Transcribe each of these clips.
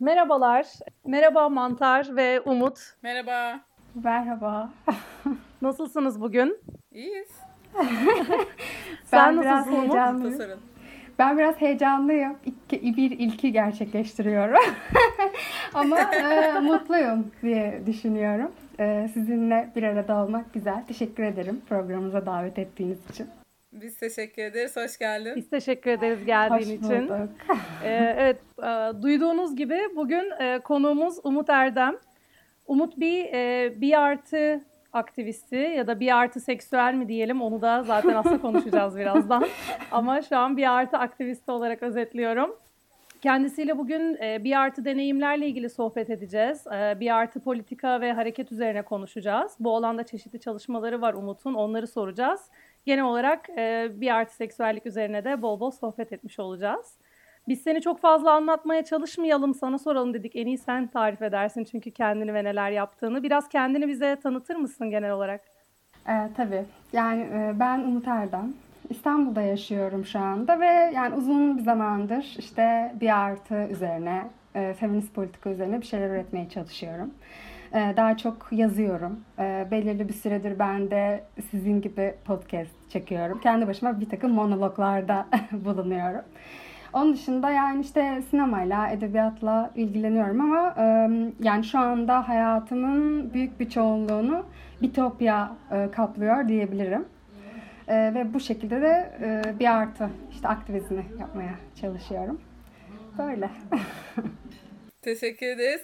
Merhabalar. Merhaba Mantar ve Umut. Merhaba. Merhaba. Nasılsınız bugün? İyiyiz. Sen nasılsın Umut? Ben biraz heyecanlıyım. Bir ilki gerçekleştiriyorum. Ama mutluyum diye düşünüyorum. Sizinle bir arada olmak güzel. Teşekkür ederim programımıza davet ettiğiniz için. Biz teşekkür ederiz. Hoş geldin. Biz teşekkür ederiz geldiğin için. Hoş bulduk. Evet, duyduğunuz gibi bugün konuğumuz Umut Erdem. Umut bir Bİ+ aktivisti ya da Bİ+ seksüel mi diyelim, onu da zaten aslında konuşacağız birazdan. Ama şu an Bİ+ aktivisti olarak özetliyorum. Kendisiyle bugün Bİ+ deneyimlerle ilgili sohbet edeceğiz. Bİ+ politika ve hareket üzerine konuşacağız. Bu alanda çeşitli çalışmaları var Umut'un, onları soracağız. Genel olarak Bİ+ seksüellik üzerine de bol bol sohbet etmiş olacağız. Biz seni çok fazla anlatmaya çalışmayalım, sana soralım dedik. En iyi sen tarif edersin çünkü kendini ve neler yaptığını. Biraz kendini bize tanıtır mısın genel olarak? Tabii. Ben Umut Erdem. İstanbul'da yaşıyorum şu anda ve uzun bir zamandır Bİ+ üzerine, feminist politika üzerine bir şeyler üretmeye çalışıyorum. Daha çok yazıyorum. Belirli bir süredir ben de sizin gibi podcast çekiyorum. Kendi başıma bir takım monologlarda bulunuyorum. Onun dışında sinemayla, edebiyatla ilgileniyorum ama şu anda hayatımın büyük bir çoğunluğunu Bi-Topya kaplıyor diyebilirim. Ve bu şekilde de Bİ+ aktivizmi yapmaya çalışıyorum. Böyle. Teşekkür ederiz.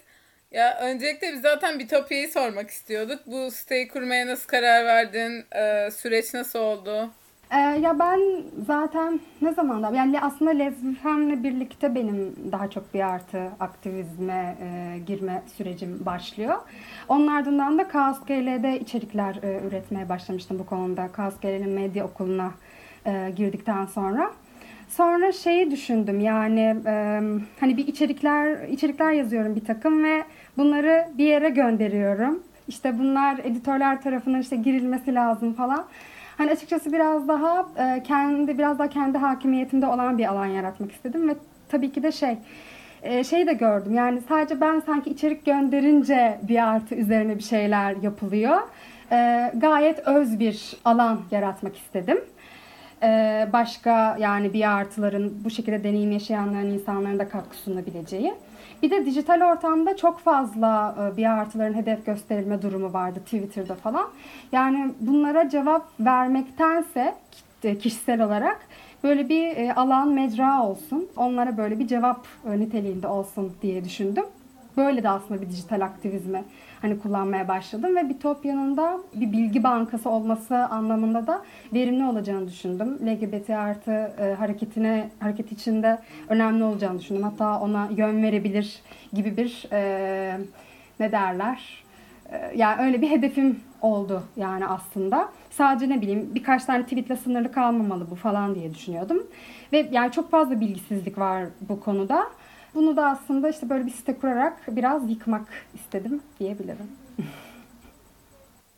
Ya öncelikle biz zaten Bi-Topya'yı sormak istiyorduk. Bu siteyi kurmaya nasıl karar verdin? Süreç nasıl oldu? Ben zaten ne zamandan aslında LezFem'le birlikte benim daha çok Bİ+ aktivizme girme sürecim başlıyor. Onun ardından da Kaos GL'de içerikler üretmeye başlamıştım bu konuda. Kaos GL'nin medya okuluna girdikten sonra. Sonra şeyi düşündüm bir içerikler yazıyorum bir takım ve bunları bir yere gönderiyorum. Bunlar editörler tarafından girilmesi lazım falan. Açıkçası biraz daha kendi hakimiyetimde olan bir alan yaratmak istedim ve tabii ki de şey de gördüm. Sadece ben sanki içerik gönderince Bİ+ üzerine bir şeyler yapılıyor. Gayet öz bir alan yaratmak istedim. Başka Bİ+ bu şekilde deneyim yaşayanların, insanların da katkı sunabileceği. Bir de dijital ortamda çok fazla Bİ+ hedef gösterilme durumu vardı Twitter'da falan. Bunlara cevap vermektense kişisel olarak böyle bir alan, mecra olsun. Onlara böyle bir cevap niteliğinde olsun diye düşündüm. Böyle de aslında bir dijital aktivizmi kullanmaya başladım ve Bi-Topya'nın da bir bilgi bankası olması anlamında da verimli olacağını düşündüm. LGBT artı hareket içinde önemli olacağını düşündüm. Hatta ona yön verebilir gibi bir öyle bir hedefim oldu aslında. Sadece birkaç tane tweetle sınırlı kalmamalı bu falan diye düşünüyordum. Ve çok fazla bilgisizlik var bu konuda. Bunu da aslında böyle bir site kurarak biraz yıkmak istedim diyebilirim.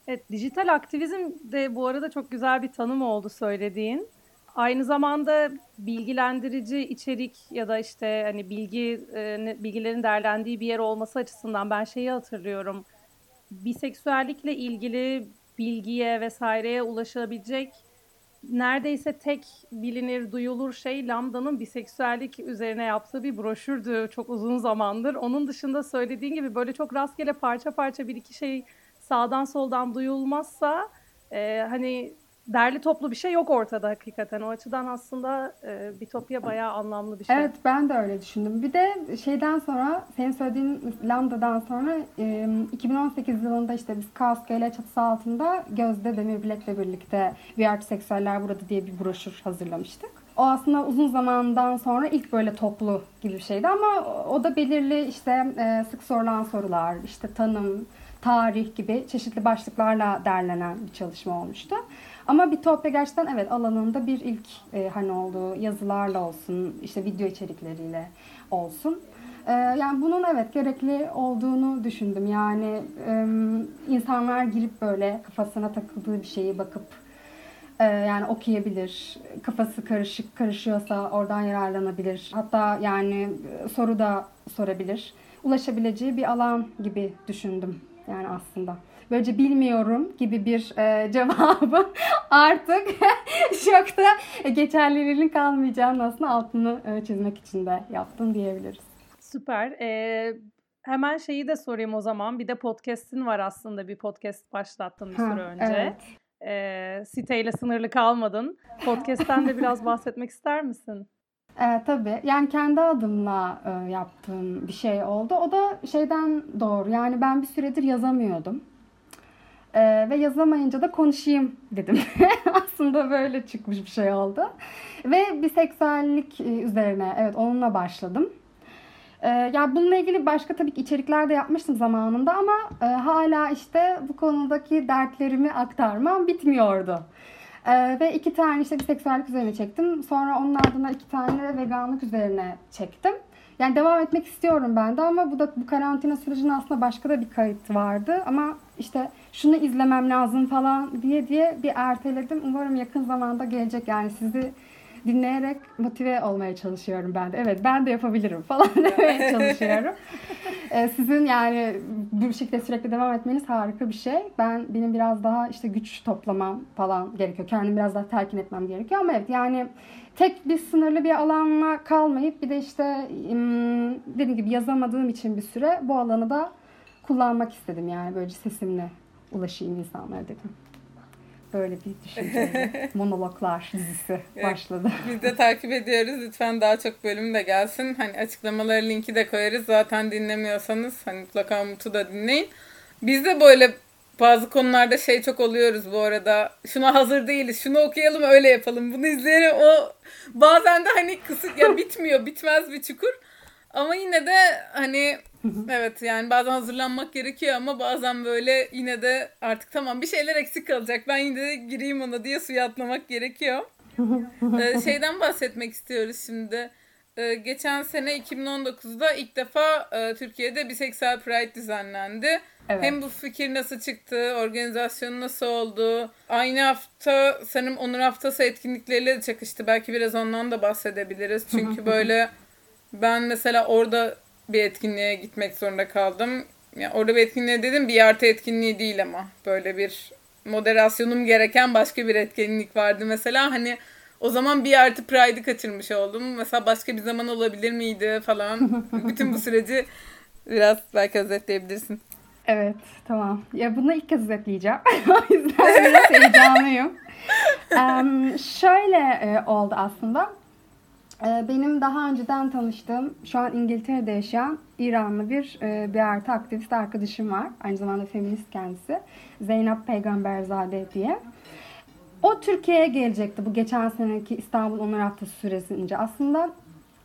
Evet, dijital aktivizm de bu arada çok güzel bir tanım oldu söylediğin. Aynı zamanda bilgilendirici içerik ya da bilgilerin derlendiği bir yer olması açısından ben şeyi hatırlıyorum. Biseksüellikle ilgili bilgiye vesaireye ulaşabilecek neredeyse tek bilinir, duyulur şey Lambda'nın biseksüellik üzerine yaptığı bir broşürdü çok uzun zamandır. Onun dışında söylediğin gibi böyle çok rastgele parça parça bir iki şey sağdan soldan duyulmazsa derli toplu bir şey yok ortada hakikaten. O açıdan aslında Bi-Topya bayağı anlamlı bir şey. Evet, ben de öyle düşündüm. Bir de şeyden sonra, senin söylediğin Lambda'dan sonra 2018 yılında biz Kaos GL çatısı altında Gözde Demirbilek'le birlikte VRT Seksüeller Burada diye bir broşür hazırlamıştık. O aslında uzun zamandan sonra ilk böyle toplu gibi bir şeydi ama o da belirli sık sorulan sorular, tanım, tarih gibi çeşitli başlıklarla derlenen bir çalışma olmuştu. Ama Bi-Topya gerçekten evet alanında bir ilk olduğu yazılarla olsun, video içerikleriyle olsun. Bunun evet gerekli olduğunu düşündüm. İnsanlar girip böyle kafasına takıldığı bir şeye bakıp Yani okuyabilir, kafası karışıyorsa oradan yararlanabilir. Hatta yani soru da sorabilir. Ulaşabileceği bir alan gibi düşündüm yani aslında. Böylece bilmiyorum gibi bir cevabı artık çok da geçerliliğinin kalmayacağını aslında altını çizmek için de yaptım diyebiliriz. Süper. Hemen şeyi de sorayım o zaman. Bir de podcast'in var aslında. Bir podcast başlattın bir süre önce. Evet. Siteyle sınırlı kalmadın. Podcast'ten de biraz bahsetmek ister misin? Tabii. Yani kendi adımla yaptığım bir şey oldu. O da şeyden doğru. Yani ben bir süredir yazamıyordum. Ve yazamayınca da konuşayım dedim. Aslında böyle çıkmış bir şey oldu. Ve biseksüellik üzerine evet onunla başladım. Ya bununla ilgili başka tabii ki içerikler de yapmıştım zamanında ama hala işte bu konudaki dertlerimi aktarmam bitmiyordu. Ve 2 tane işte biseksüellik üzerine çektim. Sonra onun ardından 2 tane veganlık üzerine çektim. Yani devam etmek istiyorum ben de ama bu karantina sürecinin aslında başka da bir kayıt vardı. Ama işte şunu izlemem lazım falan diye bir erteledim. Umarım yakın zamanda gelecek yani sizi dinleyerek motive olmaya çalışıyorum ben de. Evet ben de yapabilirim falan demeye çalışıyorum. Sizin yani bu şekilde sürekli devam etmeniz harika bir şey. Benim biraz daha işte güç toplamam falan gerekiyor. Kendimi biraz daha telkin etmem gerekiyor ama evet yani tek bir sınırlı bir alanla kalmayıp bir de işte dediğim gibi yazamadığım için bir süre bu alanı da kullanmak istedim. Yani böylece sesimle ulaşayım insanlara dedim. Böyle bir düşünce. Monologlar dizisi başladı. Biz de takip ediyoruz. Lütfen daha çok bölüm de gelsin. Hani açıklamaları linki de koyarız. Zaten dinlemiyorsanız hani mutlaka Umut'u da dinleyin. Biz de böyle bazı konularda şey çok oluyoruz bu arada. Şuna hazır değiliz. Şunu okuyalım öyle yapalım. Bunu izleyelim. O bazen de hani kısık ya bitmiyor. Bitmez bir çukur. Ama yine de hani evet yani bazen hazırlanmak gerekiyor ama bazen böyle yine de artık tamam bir şeyler eksik kalacak. Ben yine de gireyim ona diye suya atlamak gerekiyor. Şeyden bahsetmek istiyoruz şimdi. Geçen sene 2019'da ilk defa Türkiye'de Biseksüel Pride düzenlendi. Evet. Hem bu fikir nasıl çıktı, organizasyonu nasıl oldu? Aynı hafta sanırım Onur Haftası etkinlikleriyle de çakıştı. Belki biraz ondan da bahsedebiliriz. Çünkü böyle ben mesela orada bir etkinliğe gitmek zorunda kaldım. Yani orada bir etkinliğe dedim, bir VRT etkinliği değil ama böyle bir moderasyonum gereken başka bir etkinlik vardı. Mesela hani o zaman bir VRT Pride'i kaçırmış oldum. Mesela başka bir zaman olabilir miydi falan. Bütün bu süreci biraz belki özetleyebilirsin. Evet, tamam. Ya bunu ilk kez özetleyeceğim. O yüzden biraz heyecanlıyım. Şöyle oldu aslında. Benim daha önceden tanıştığım, şu an İngiltere'de yaşayan İranlı bir artı aktivist arkadaşım var. Aynı zamanda feminist kendisi. Zeynep Peygamberzade diye. O Türkiye'ye gelecekti bu geçen seneki İstanbul Onur Haftası süresince. Aslında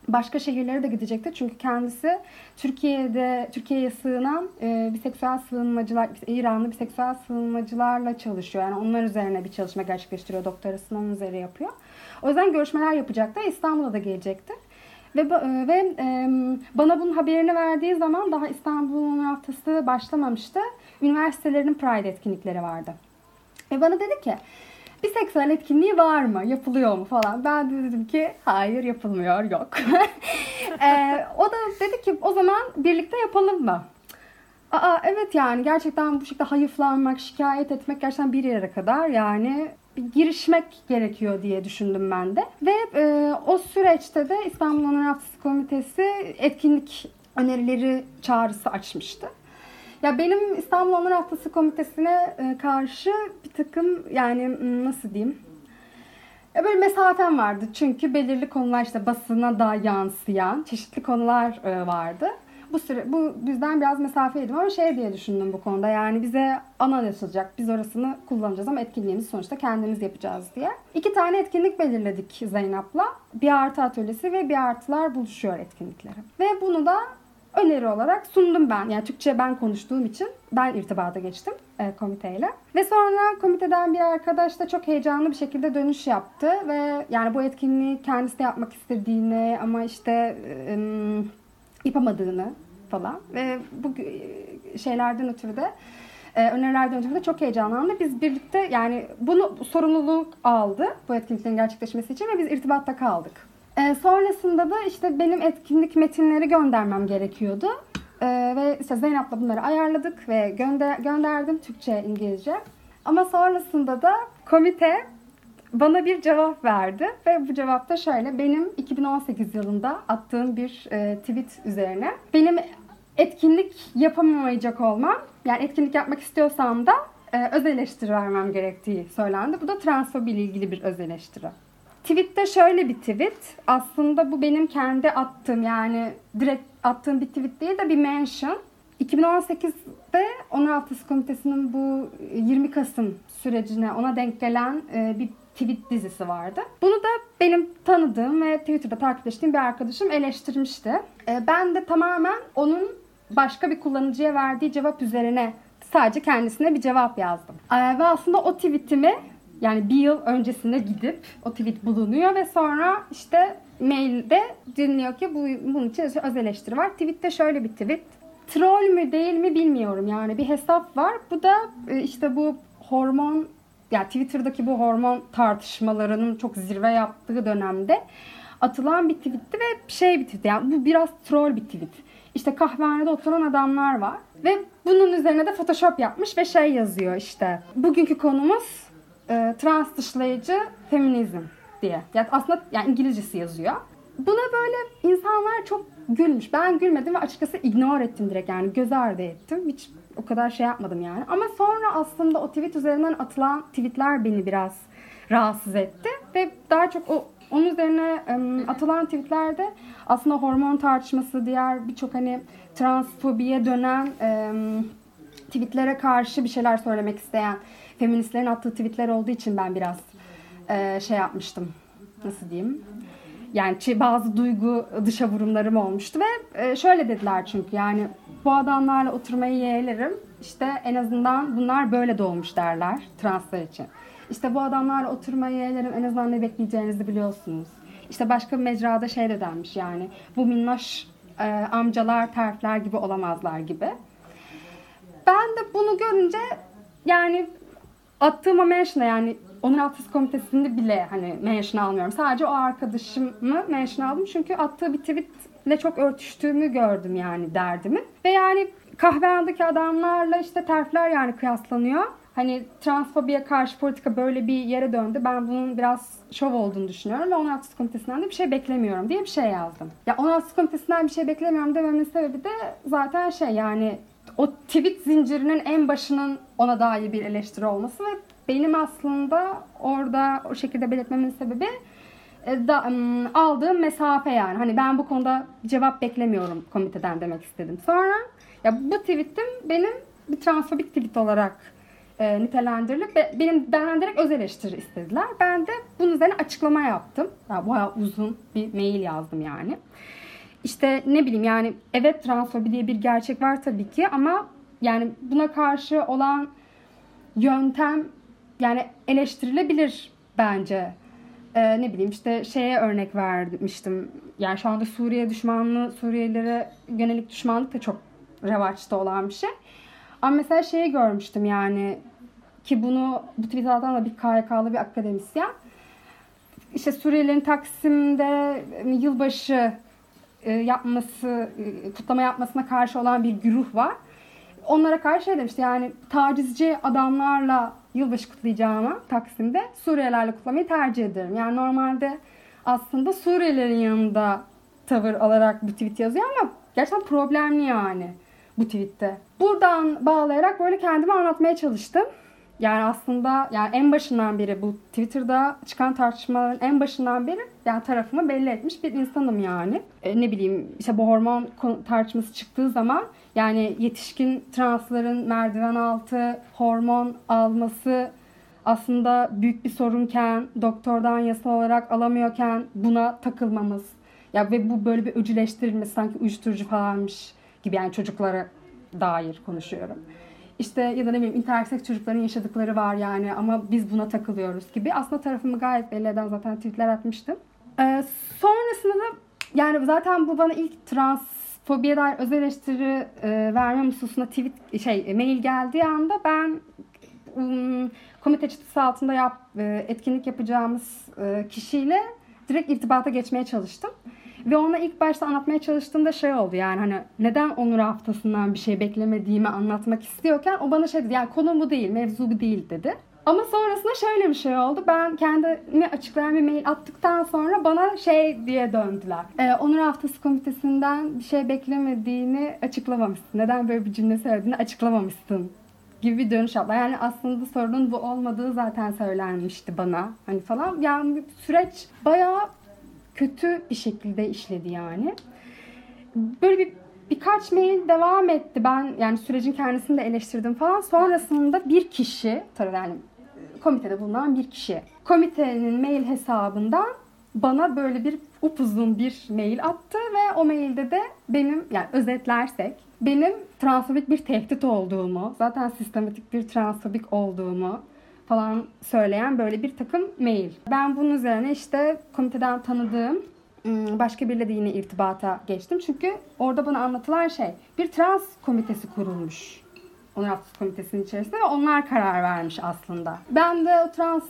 başka şehirlere de gidecekti. Çünkü kendisi Türkiye'ye sığınan biseksüel sığınmacılar, İranlı biseksüel sığınmacılarla çalışıyor. Yani onlar üzerine bir çalışma gerçekleştiriyor. Doktorasını onun üzerine yapıyor. O yüzden görüşmeler yapacaktı. İstanbul'a da gelecekti. Ve bana bunun haberini verdiği zaman daha İstanbul Onur Haftası başlamamıştı. Üniversitelerin Pride etkinlikleri vardı. Ve bana dedi ki biseksüel etkinliği var mı? Yapılıyor mu? Falan. Ben de dedim ki hayır yapılmıyor. Yok. O da dedi ki o zaman birlikte yapalım mı? Evet yani gerçekten bu şekilde hayıflanmak, şikayet etmek gerçekten bir yere kadar yani girişmek gerekiyor diye düşündüm ben de. Ve o süreçte de İstanbul Onur Haftası Komitesi etkinlik önerileri çağrısı açmıştı. Ya benim İstanbul Onur Haftası Komitesi'ne karşı bir takım yani nasıl diyeyim böyle mesafem vardı. Çünkü belirli konular işte basına da yansıyan çeşitli konular vardı. Bu bizden biraz mesafeydim ama şey diye düşündüm bu konuda yani bize alan açılacak biz orasını kullanacağız ama etkinliğimizi sonuçta kendimiz yapacağız diye. 2 tane etkinlik belirledik Zeynep'la. Bir artı atölyesi ve bir artılar buluşuyor etkinlikleri. Ve bunu da öneri olarak sundum ben. Yani Türkçe ben konuştuğum için ben irtibata geçtim komiteyle. Ve sonra komiteden bir arkadaş da çok heyecanlı bir şekilde dönüş yaptı. Ve yani bu etkinliği kendisi de yapmak istediğini ama işte yapamadığını falan. Ve bu şeylerden ötürü de öneriler dönüşünde çok heyecanlandı. Biz birlikte yani bunu sorumluluğu aldı bu etkinliklerin gerçekleşmesi için ve biz irtibatta kaldık. Sonrasında da işte benim etkinlik metinleri göndermem gerekiyordu. Ve işte Zeynep'le bunları ayarladık ve gönderdim Türkçe, İngilizce. Ama sonrasında da komite bana bir cevap verdi ve bu cevapta şöyle: benim 2018 yılında attığım bir tweet üzerine benim etkinlik yapamayacak olmam, yani etkinlik yapmak istiyorsam da öz eleştiri vermem gerektiği söylendi. Bu da transfobi ile ilgili bir öz eleştiri. Tweet'te şöyle bir tweet, aslında bu benim kendi attığım, yani direkt attığım bir tweet değil de bir mention. 2018'de Onur Haftası Komitesi'nin bu 20 Kasım sürecine ona denk gelen bir tweet dizisi vardı. Bunu da benim tanıdığım ve Twitter'da takip ettiğim bir arkadaşım eleştirmişti. Ben de tamamen onun başka bir kullanıcıya verdiği cevap üzerine sadece kendisine bir cevap yazdım. Ve aslında o tweetimi, yani bir yıl öncesine gidip o tweet bulunuyor ve sonra işte mailde dinliyor ki bunun için öz eleştiri var. Tweette şöyle bir tweet: troll mü değil mi bilmiyorum, yani bir hesap var. Bu da işte bu hormon, yani Twitter'daki bu hormon tartışmalarının çok zirve yaptığı dönemde atılan bir tweetti ve bir tweet, yani bu biraz troll bir tweet. İşte kahvehanede oturan adamlar var ve bunun üzerine de Photoshop yapmış ve yazıyor işte: bugünkü konumuz trans dışlayıcı feminizm diye. Yani aslında yani İngilizcesi yazıyor. Buna böyle insanlar çok gülmüş. Ben gülmedim ve açıkçası ignore ettim direkt, yani göz ardı ettim. Hiç o kadar yapmadım yani. Ama sonra aslında o tweet üzerinden atılan tweetler beni biraz rahatsız etti. Ve daha çok onun üzerine atılan tweetlerde aslında hormon tartışması, diğer birçok transfobiye dönen tweetlere karşı bir şeyler söylemek isteyen feministlerin attığı tweetler olduğu için ben biraz yapmıştım. Nasıl diyeyim? Yani bazı duygu dışa vurumlarım olmuştu ve şöyle dediler çünkü, yani bu adamlarla oturmayı yeğlerim. İşte en azından bunlar böyle doğmuş derler translar için. İşte bu adamlarla oturmayı yeğlerim, en azından ne bekleyeceğinizi biliyorsunuz. İşte başka bir mecrada de denmiş, yani bu minnoş amcalar, terfler gibi olamazlar gibi. Ben de bunu görünce yani attığım o mention'a, yani Onur Haftası Komitesi'nde bile mention almıyorum. Sadece o arkadaşımı mention aldım çünkü attığı bir tweetle çok örtüştüğümü gördüm yani derdimi. Ve yani kahvehanedeki adamlarla işte terfler kıyaslanıyor. Transfobiye karşı politika böyle bir yere döndü. Ben bunun biraz şov olduğunu düşünüyorum ve Onur Haftası Komitesi'nden de bir şey beklemiyorum diye bir şey yazdım. Ya Onur Haftası Komitesi'nden bir şey beklemiyorum dememin sebebi de zaten o tweet zincirinin en başının ona dair bir eleştiri olması ve benim aslında orada o şekilde belirtmemin sebebi aldığım mesafe, yani ben bu konuda cevap beklemiyorum komiteden demek istedim. Sonra bu tweetim benim bir transfobik tweet olarak nitelendirilip benden direkt öz eleştiri istediler. Ben de bunun üzerine açıklama yaptım. Bayağı uzun bir mail yazdım yani. İşte evet, transfobi diye bir gerçek var tabii ki ama yani buna karşı olan yöntem eleştirilebilir bence. Örnek vermiştim. Yani şu anda Suriyelilere yönelik düşmanlık da çok revaçta olan bir şey. Ama mesela görmüştüm ki bu Twitter'dan da bir KYK'lı bir akademisyen. İşte Suriyelilerin Taksim'de yılbaşı kutlama yapmasına karşı olan bir güruh var. Onlara karşı demişti, yani tacizci adamlarla yılbaşı kutlayacağıma Taksim'de Suriyelilerle kutlamayı tercih ederim. Yani normalde aslında Suriyelilerin yanında tavır alarak bu tweet yazıyor ama gerçekten problemli bu tweette. Buradan bağlayarak kendimi anlatmaya çalıştım. Yani aslında en başından beri bu Twitter'da çıkan tartışmaların en başından beri tarafımı belli etmiş bir insanım . Bu hormon tartışması çıktığı zaman yetişkin transların merdiven altı hormon alması aslında büyük bir sorunken, doktordan yasal olarak alamıyorken buna takılmamız ve bu böyle bir öcüleştirilmesi, sanki uyuşturucu falanmış gibi, çocuklara dair konuşuyorum. Ya da interseks çocukların yaşadıkları var ama biz buna takılıyoruz gibi. Aslında tarafımı gayet belli eden zaten tweetler atmıştım. Sonrasında da zaten bu bana ilk trans fobiye dair öz eleştiri verme hususuna tweet, mail geldiği anda ben komite çatısı altında etkinlik yapacağımız kişiyle direkt irtibata geçmeye çalıştım. Ve ona ilk başta anlatmaya çalıştığımda oldu, yani hani neden Onur Haftası'ndan bir şey beklemediğimi anlatmak istiyorken o bana dedi, yani konu bu değil, mevzu bu değil dedi. Ama sonrasında şöyle bir oldu. Ben kendimi açıklayan bir mail attıktan sonra bana diye döndüler. Onur Haftası Komitesi'nden bir şey beklemediğini açıklamamışsın. Neden böyle bir cümle söylediğini açıklamamışsın gibi bir dönüş yaptılar. Yani aslında sorunun bu olmadığı zaten söylenmişti bana. Hani falan. Yani süreç bayağı kötü bir şekilde işledi yani. Böyle birkaç mail devam etti. Ben yani sürecin kendisini de eleştirdim falan. Sonrasında bir kişi, yani komitede bulunan bir kişi, komitenin mail hesabından bana böyle bir upuzun bir mail attı ve o mailde de benim, yani özetlersek, benim transfobik bir tehdit olduğumu, zaten sistematik bir transfobik olduğumu falan söyleyen böyle bir takım mail. Ben bunun üzerine komiteden tanıdığım başka biriyle de yine irtibata geçtim. Çünkü orada bana anlatılan bir trans komitesi kurulmuş. Onur Haftası Komitesi'nin içerisinde ve onlar karar vermiş aslında. Ben de o trans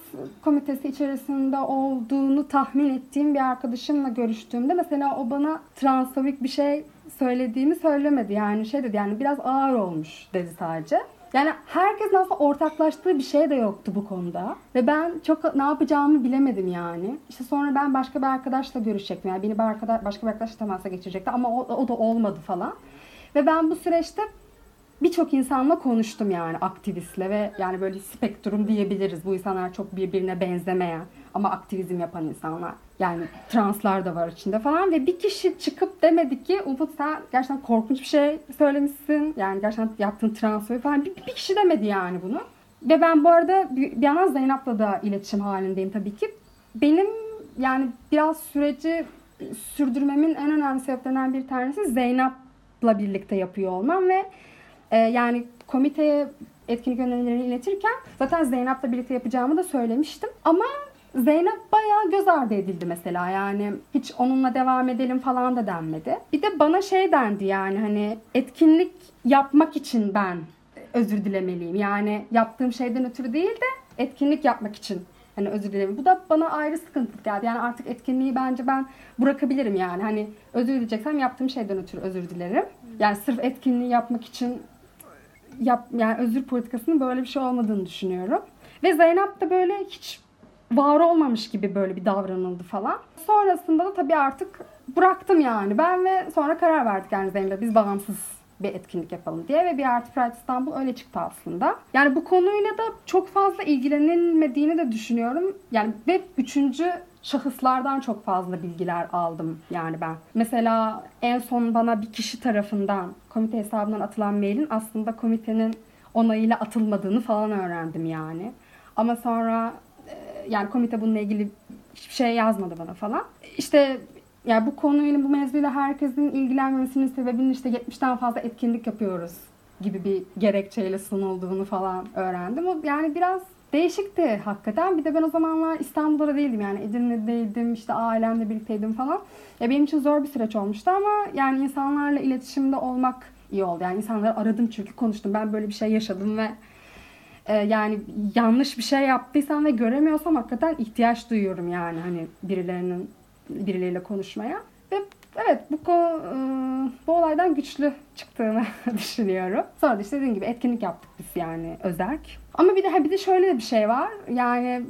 komitesi içerisinde olduğunu tahmin ettiğim bir arkadaşımla görüştüğümde mesela o bana transfobik bir şey söylediğimi söylemedi. Yani dedi, yani biraz ağır olmuş dedi sadece. Yani herkesin aslında ortaklaştığı bir şey de yoktu bu konuda. Ve ben çok ne yapacağımı bilemedim yani. Sonra ben başka bir arkadaşla görüşecektim. Yani beni başka bir arkadaşla temasa geçirecekti ama o da olmadı falan. Ve ben bu süreçte birçok insanla konuştum, yani aktivistle ve yani böyle spektrum diyebiliriz. Bu insanlar çok birbirine benzemeyen ama aktivizm yapan insanlar. Yani translar da var içinde falan ve bir kişi çıkıp demedi ki Umut sen gerçekten korkunç bir şey söylemişsin. Yani gerçekten yaptığın transfobi falan bir kişi demedi yani bunu. Ve ben bu arada bir yandan Zeynep'la da iletişim halindeyim tabii ki. Benim yani biraz süreci sürdürmemin en önemli sebeplerinden bir tanesi Zeynep'la birlikte yapıyor olmam ve yani komiteye etkinlik önerilerini iletirken zaten Zeynep'le birlikte yapacağımı da söylemiştim. Ama Zeynep bayağı göz ardı edildi mesela, yani hiç onunla devam edelim falan da denmedi. Bir de bana dendi, yani hani etkinlik yapmak için ben özür dilemeliyim. Yani yaptığım şeyden ötürü değil de etkinlik yapmak için hani özür dilemeliyim. Bu da bana ayrı sıkıntı geldi. Yani artık etkinliği bence ben bırakabilirim yani. Hani özür dileyeceksem yaptığım şeyden ötürü özür dilerim. Yani sırf etkinliği yapmak için yani özür politikasının böyle bir şey olmadığını düşünüyorum. Ve Zeynep de böyle hiç var olmamış gibi böyle bir davranıldı falan. Sonrasında da tabii artık bıraktım yani ben ve sonra karar verdik yani Zeynep'le biz bağımsız bir etkinlik yapalım diye ve bir artı Pride İstanbul öyle çıktı aslında. Yani bu konuyla da çok fazla ilgilenilmediğini de düşünüyorum. Yani ve üçüncü şahıslardan çok fazla bilgiler aldım yani ben. Mesela en son bana bir kişi tarafından komite hesabından atılan mailin aslında komitenin onayıyla atılmadığını falan öğrendim yani. Ama sonra yani komite bununla ilgili hiçbir şey yazmadı bana falan. Yani bu konuyla, bu mevzuyla herkesin ilgilenmemesinin sebebinin 70'ten fazla etkinlik yapıyoruz gibi bir gerekçeyle sunulduğunu falan öğrendim. O yani biraz değişikti hakikaten. Bir de ben o zamanlar İstanbul'da değildim yani Edirne'deydim, ailemle birlikteydim falan. Ya benim için zor bir süreç olmuştu ama yani insanlarla iletişimde olmak iyi oldu. Yani insanları aradım çünkü konuştum. Ben böyle bir şey yaşadım ve yani yanlış bir şey yaptıysam ve göremiyorsam hakikaten ihtiyaç duyuyorum yani hani birileriyle konuşmaya. Ve evet bu olaydan güçlü çıktığını düşünüyorum. Sonra da dediğim gibi etkinlik yaptık biz yani özerk. Ama bir de şöyle bir şey var. Yani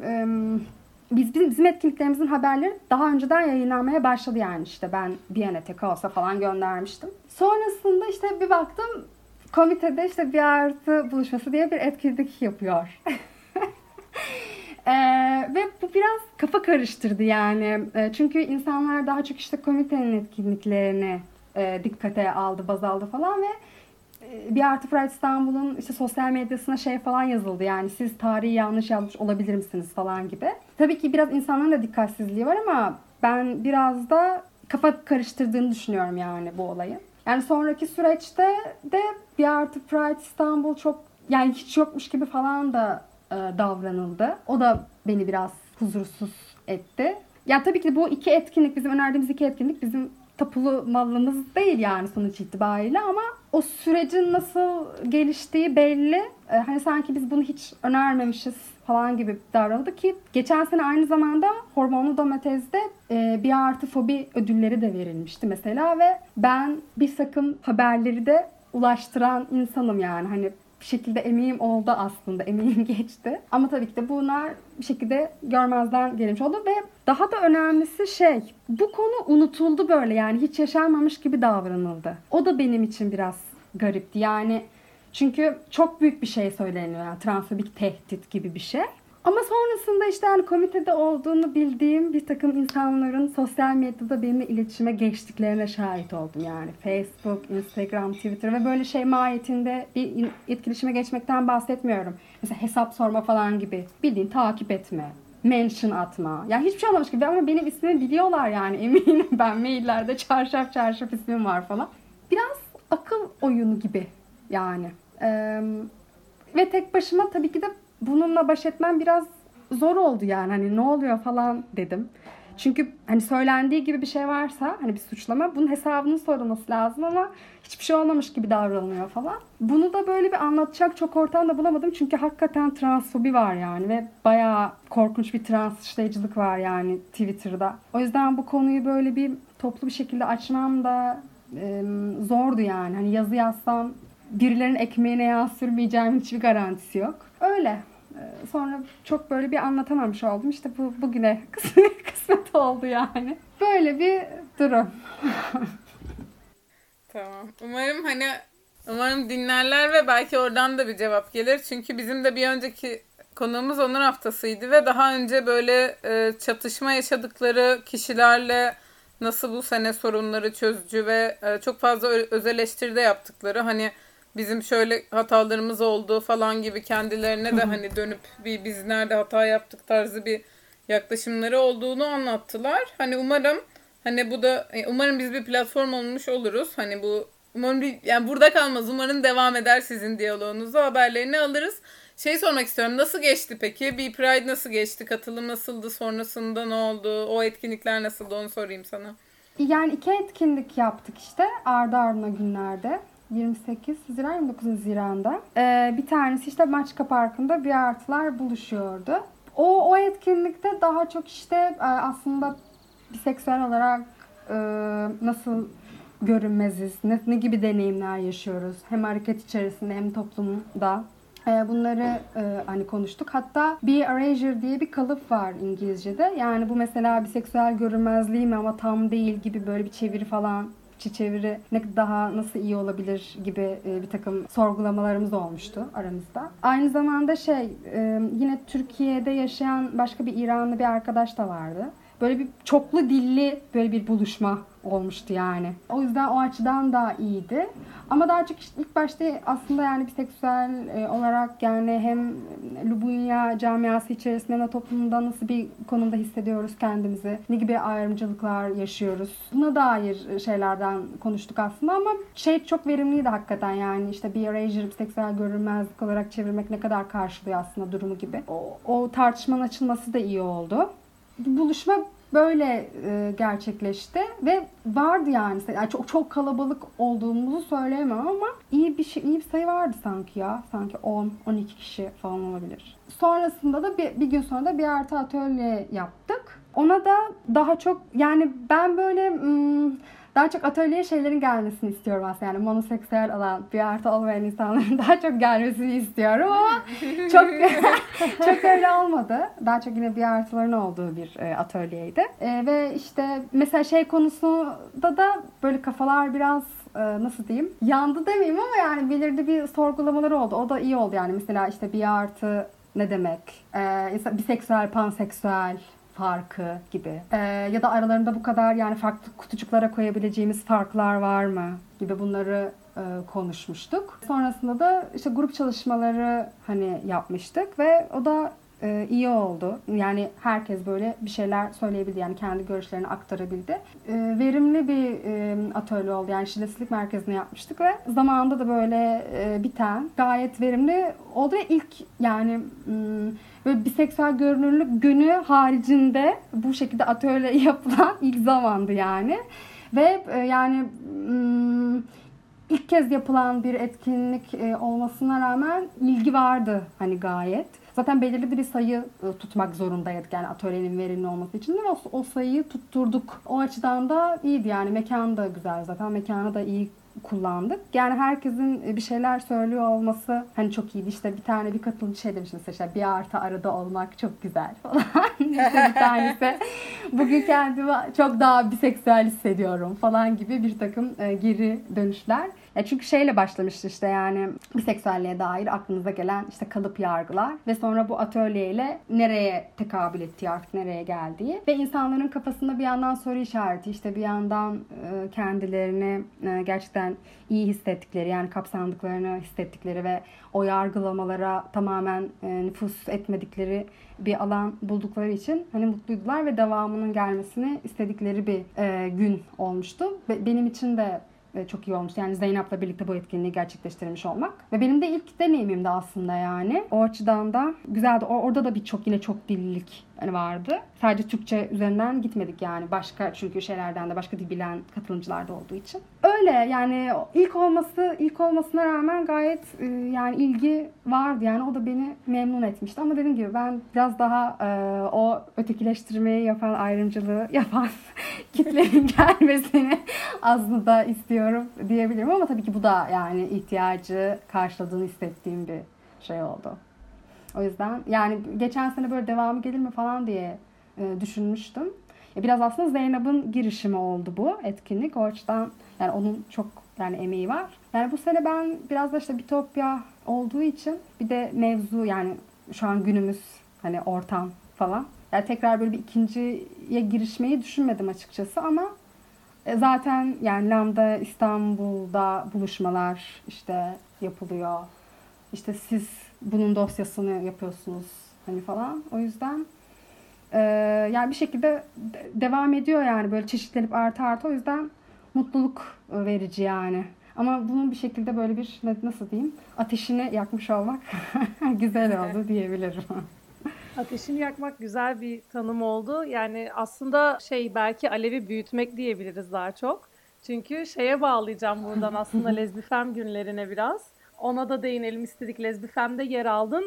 bizim etkinliklerimizin haberleri daha önceden yayınlanmaya başladı yani ben D.N. Kaos'a falan göndermiştim. Sonrasında bir baktım komitede bir artı buluşması diye bir etkinlik yapıyor. Ve bu biraz kafa karıştırdı yani. Çünkü insanlar daha çok komitenin etkinliklerini dikkate aldı, baz aldı falan ve bir artı Pride İstanbul'un sosyal medyasına falan yazıldı. Yani siz tarihi yanlış yazmış olabilir misiniz falan gibi. Tabii ki biraz insanların da dikkatsizliği var ama ben biraz da kafa karıştırdığını düşünüyorum yani bu olayı. Yani sonraki süreçte de bir artı Pride İstanbul çok yani hiç yokmuş gibi falan da davranıldı. O da beni biraz huzursuz etti. Ya tabii ki bu iki etkinlik, bizim önerdiğimiz iki etkinlik bizim tapulu malımız değil yani sonuç itibariyle, ama o sürecin nasıl geliştiği belli. Hani sanki biz bunu hiç önermemişiz falan gibi davranıldı ki geçen sene aynı zamanda hormonlu domatesde B+fobi ödülleri de verilmişti mesela ve ben bir takım haberleri de ulaştıran insanım yani hani bir şekilde emeğim oldu aslında, emeğim geçti. Ama tabii ki de bunlar bir şekilde görmezden gelmiş oldu ve daha da önemlisi şey, bu konu unutuldu böyle yani hiç yaşanmamış gibi davranıldı. O da benim için biraz garipti yani çünkü çok büyük bir şey söyleniyor yani transfobik tehdit gibi bir şey. Ama sonrasında işte yani komitede olduğunu bildiğim bir takım insanların sosyal medyada benimle iletişime geçtiklerine şahit oldum. Yani Facebook, Instagram, Twitter ve böyle şey mahiyetinde bir etkileşime geçmekten bahsetmiyorum. Mesela hesap sorma falan gibi. Bildiğin takip etme, mention atma. Yani hiçbir şey olmamış gibi ama benim ismimi biliyorlar yani eminim ben maillerde çarşaf çarşaf ismim var falan. Biraz akıl oyunu gibi yani. Ve tek başıma tabii ki de bununla baş etmem biraz zor oldu yani hani ne oluyor falan dedim. Çünkü hani söylendiği gibi bir şey varsa hani bir suçlama bunun hesabının sorulması lazım ama hiçbir şey olmamış gibi davranılıyor falan. Bunu da böyle bir anlatacak çok ortam da bulamadım çünkü hakikaten transfobi var yani ve bayağı korkunç bir trans işleyicilik var yani Twitter'da. O yüzden bu konuyu böyle bir toplu bir şekilde açmam da zordu yani hani yazı yazsam birilerinin ekmeğine yağ sürmeyeceğim hiçbir garantisi yok. Öyle. Sonra çok böyle bir anlatamamış oldum. İşte bu bugüne kısmet oldu yani. Böyle bir durum. Tamam. Umarım dinlerler ve belki oradan da bir cevap gelir. Çünkü bizim de bir önceki konuğumuz Onur Haftası'ydı ve daha önce böyle çatışma yaşadıkları kişilerle nasıl bu sene sorunları çözücü ve çok fazla öz eleştiri de yaptıkları hani bizim şöyle hatalarımız oldu falan gibi kendilerine de hani dönüp bir biz nerede hata yaptık tarzı bir yaklaşımları olduğunu anlattılar. Hani umarım hani bu da umarım biz bir platform olmuş oluruz. Hani bu umarım yani burada kalmaz. Umarım devam eder sizin diyaloğunuzu. Haberlerini alırız. Şey sormak istiyorum. Nasıl geçti peki? B-Pride nasıl geçti? Katılım nasıldı? Sonrasında ne oldu? O etkinlikler nasıldı? Onu sorayım sana. Yani 2 etkinlik yaptık işte ardı ardına günlerde. 28 Haziran 29 Haziran'da. Bir tanesi işte Maçka Parkı'nda bir artılar buluşuyordu. O etkinlikte daha çok işte aslında biseksüel olarak nasıl görünmeziz, ne gibi deneyimler yaşıyoruz. Hem hareket içerisinde hem toplumda. Bunları hani konuştuk. Hatta Bi-Erasure diye bir kalıp var İngilizce'de. Yani bu mesela biseksüel görünmezliği mi ama tam değil gibi böyle bir çeviri falan. Çeviri ne daha nasıl iyi olabilir gibi bir takım sorgulamalarımız olmuştu aramızda. Aynı zamanda yine Türkiye'de yaşayan başka bir İranlı bir arkadaş da vardı. Böyle bir çoklu dilli böyle bir buluşma olmuştu yani. O yüzden o açıdan daha iyiydi. Ama daha çok işte ilk başta aslında yani biseksüel olarak yani hem Lubunya camiası içerisinde ve toplumda nasıl bir konumda hissediyoruz kendimizi, ne gibi ayrımcılıklar yaşıyoruz. Buna dair şeylerden konuştuk aslında ama çok verimliydi hakikaten yani işte Bi-Erasure biseksüel görünmezlik olarak çevirmek ne kadar karşılıyor aslında durumu gibi. O tartışmanın açılması da iyi oldu. Buluşma böyle gerçekleşti ve vardı yani çok çok kalabalık olduğumuzu söyleyemem ama iyi bir sayı vardı sanki ya. Sanki 10-12 kişi falan olabilir. Sonrasında da bir gün sonra da bir artı atölye yaptık. Ona da daha çok yani ben böyle daha çok atölyeye şeylerin gelmesini istiyorum aslında. Yani monoseksüel olan, bir artı olmayan insanların daha çok gelmesini istiyorum ama çok öyle olmadı. Daha çok yine bir artıların olduğu bir atölyeydi. Ve işte mesela konusunda da böyle kafalar biraz nasıl diyeyim? Yandı demeyeyim ama yani belirli bir sorgulamaları oldu. O da iyi oldu yani. Mesela işte bir artı ne demek? Biseksüel, panseksüel farkı gibi. Ya da aralarında bu kadar yani farklı kutucuklara koyabileceğimiz farklar var mı gibi bunları konuşmuştuk. Sonrasında da işte grup çalışmaları hani yapmıştık ve o da iyi oldu. Yani herkes böyle bir şeyler söyleyebildi. Yani kendi görüşlerini aktarabildi. Verimli bir atölye oldu. Yani Şiddetsizlik Merkezi'ne yapmıştık ve zamanında da böyle biten gayet verimli oldu ve ilk yani böyle biseksüel görünürlük günü haricinde bu şekilde atölye yapılan ilk zamandı yani. Ve yani ilk kez yapılan bir etkinlik olmasına rağmen ilgi vardı hani gayet. Zaten belirli bir sayı tutmak zorundaydık yani atölyenin verimli olması için de o sayıyı tutturduk. O açıdan da iyiydi yani, mekan da güzel, zaten mekanı da iyi kullandık. Yani herkesin bir şeyler söylüyor olması hani çok iyiydi. İşte bir katılımcı şey demiştim size, işte bir artı arada olmak çok güzel falan. İşte bir tanesi bugün kendimi çok daha biseksüel hissediyorum falan gibi bir takım geri dönüşler. Ya çünkü şeyle başlamıştı işte yani biseksüelliğe dair aklınıza gelen işte kalıp yargılar ve sonra bu atölyeyle nereye tekabül ettiği, artık nereye geldiği ve insanların kafasında bir yandan soru işareti, işte bir yandan kendilerini gerçekten iyi hissettikleri, yani kapsandıklarını hissettikleri ve o yargılamalara tamamen nüfuz etmedikleri bir alan buldukları için hani mutluydular ve devamının gelmesini istedikleri bir gün olmuştu. Benim için de çok iyi olmuş. Yani Zeynep'le birlikte bu etkinliği gerçekleştirmiş olmak. Ve benim de ilk deneyimimdi aslında yani. O açıdan da güzeldi. Orada da çok dillilik vardı. Sadece Türkçe üzerinden gitmedik yani. Başka çünkü şeylerden de, başka dil bilen katılımcılar da olduğu için. Öyle yani ilk olmasına rağmen gayet yani ilgi vardı. Yani o da beni memnun etmişti. Ama dediğim gibi ben biraz daha o ötekileştirmeyi yapan, ayrımcılığı yapan kitlenin gelmesini aslında istiyorum diyebilirim. Ama tabii ki bu da yani ihtiyacı karşıladığını hissettiğim bir şey oldu. O yüzden yani geçen sene böyle devamı gelir mi falan diye düşünmüştüm. Biraz aslında Zeynep'in girişimi oldu bu etkinlik. O açıdan yani onun çok yani emeği var. Yani bu sene ben biraz da işte Bi-Topya olduğu için, bir de mevzu yani şu an günümüz hani ortam falan. Yani tekrar böyle bir ikinciye girişmeyi düşünmedim açıkçası ama zaten yani Lambda İstanbul'da buluşmalar işte yapılıyor. İşte siz bunun dosyasını yapıyorsunuz hani falan. O yüzden yani bir şekilde devam ediyor yani, böyle çeşitlenip artı. O yüzden mutluluk verici yani. Ama bunun bir şekilde böyle bir, nasıl diyeyim, ateşini yakmış olmak güzel oldu diyebilirim. Ateşini yakmak güzel bir tanım oldu. Yani aslında belki alevi büyütmek diyebiliriz daha çok. Çünkü bağlayacağım buradan aslında LezFem günlerine biraz. Ona da değinelim istedik. LezFem'de yer aldın.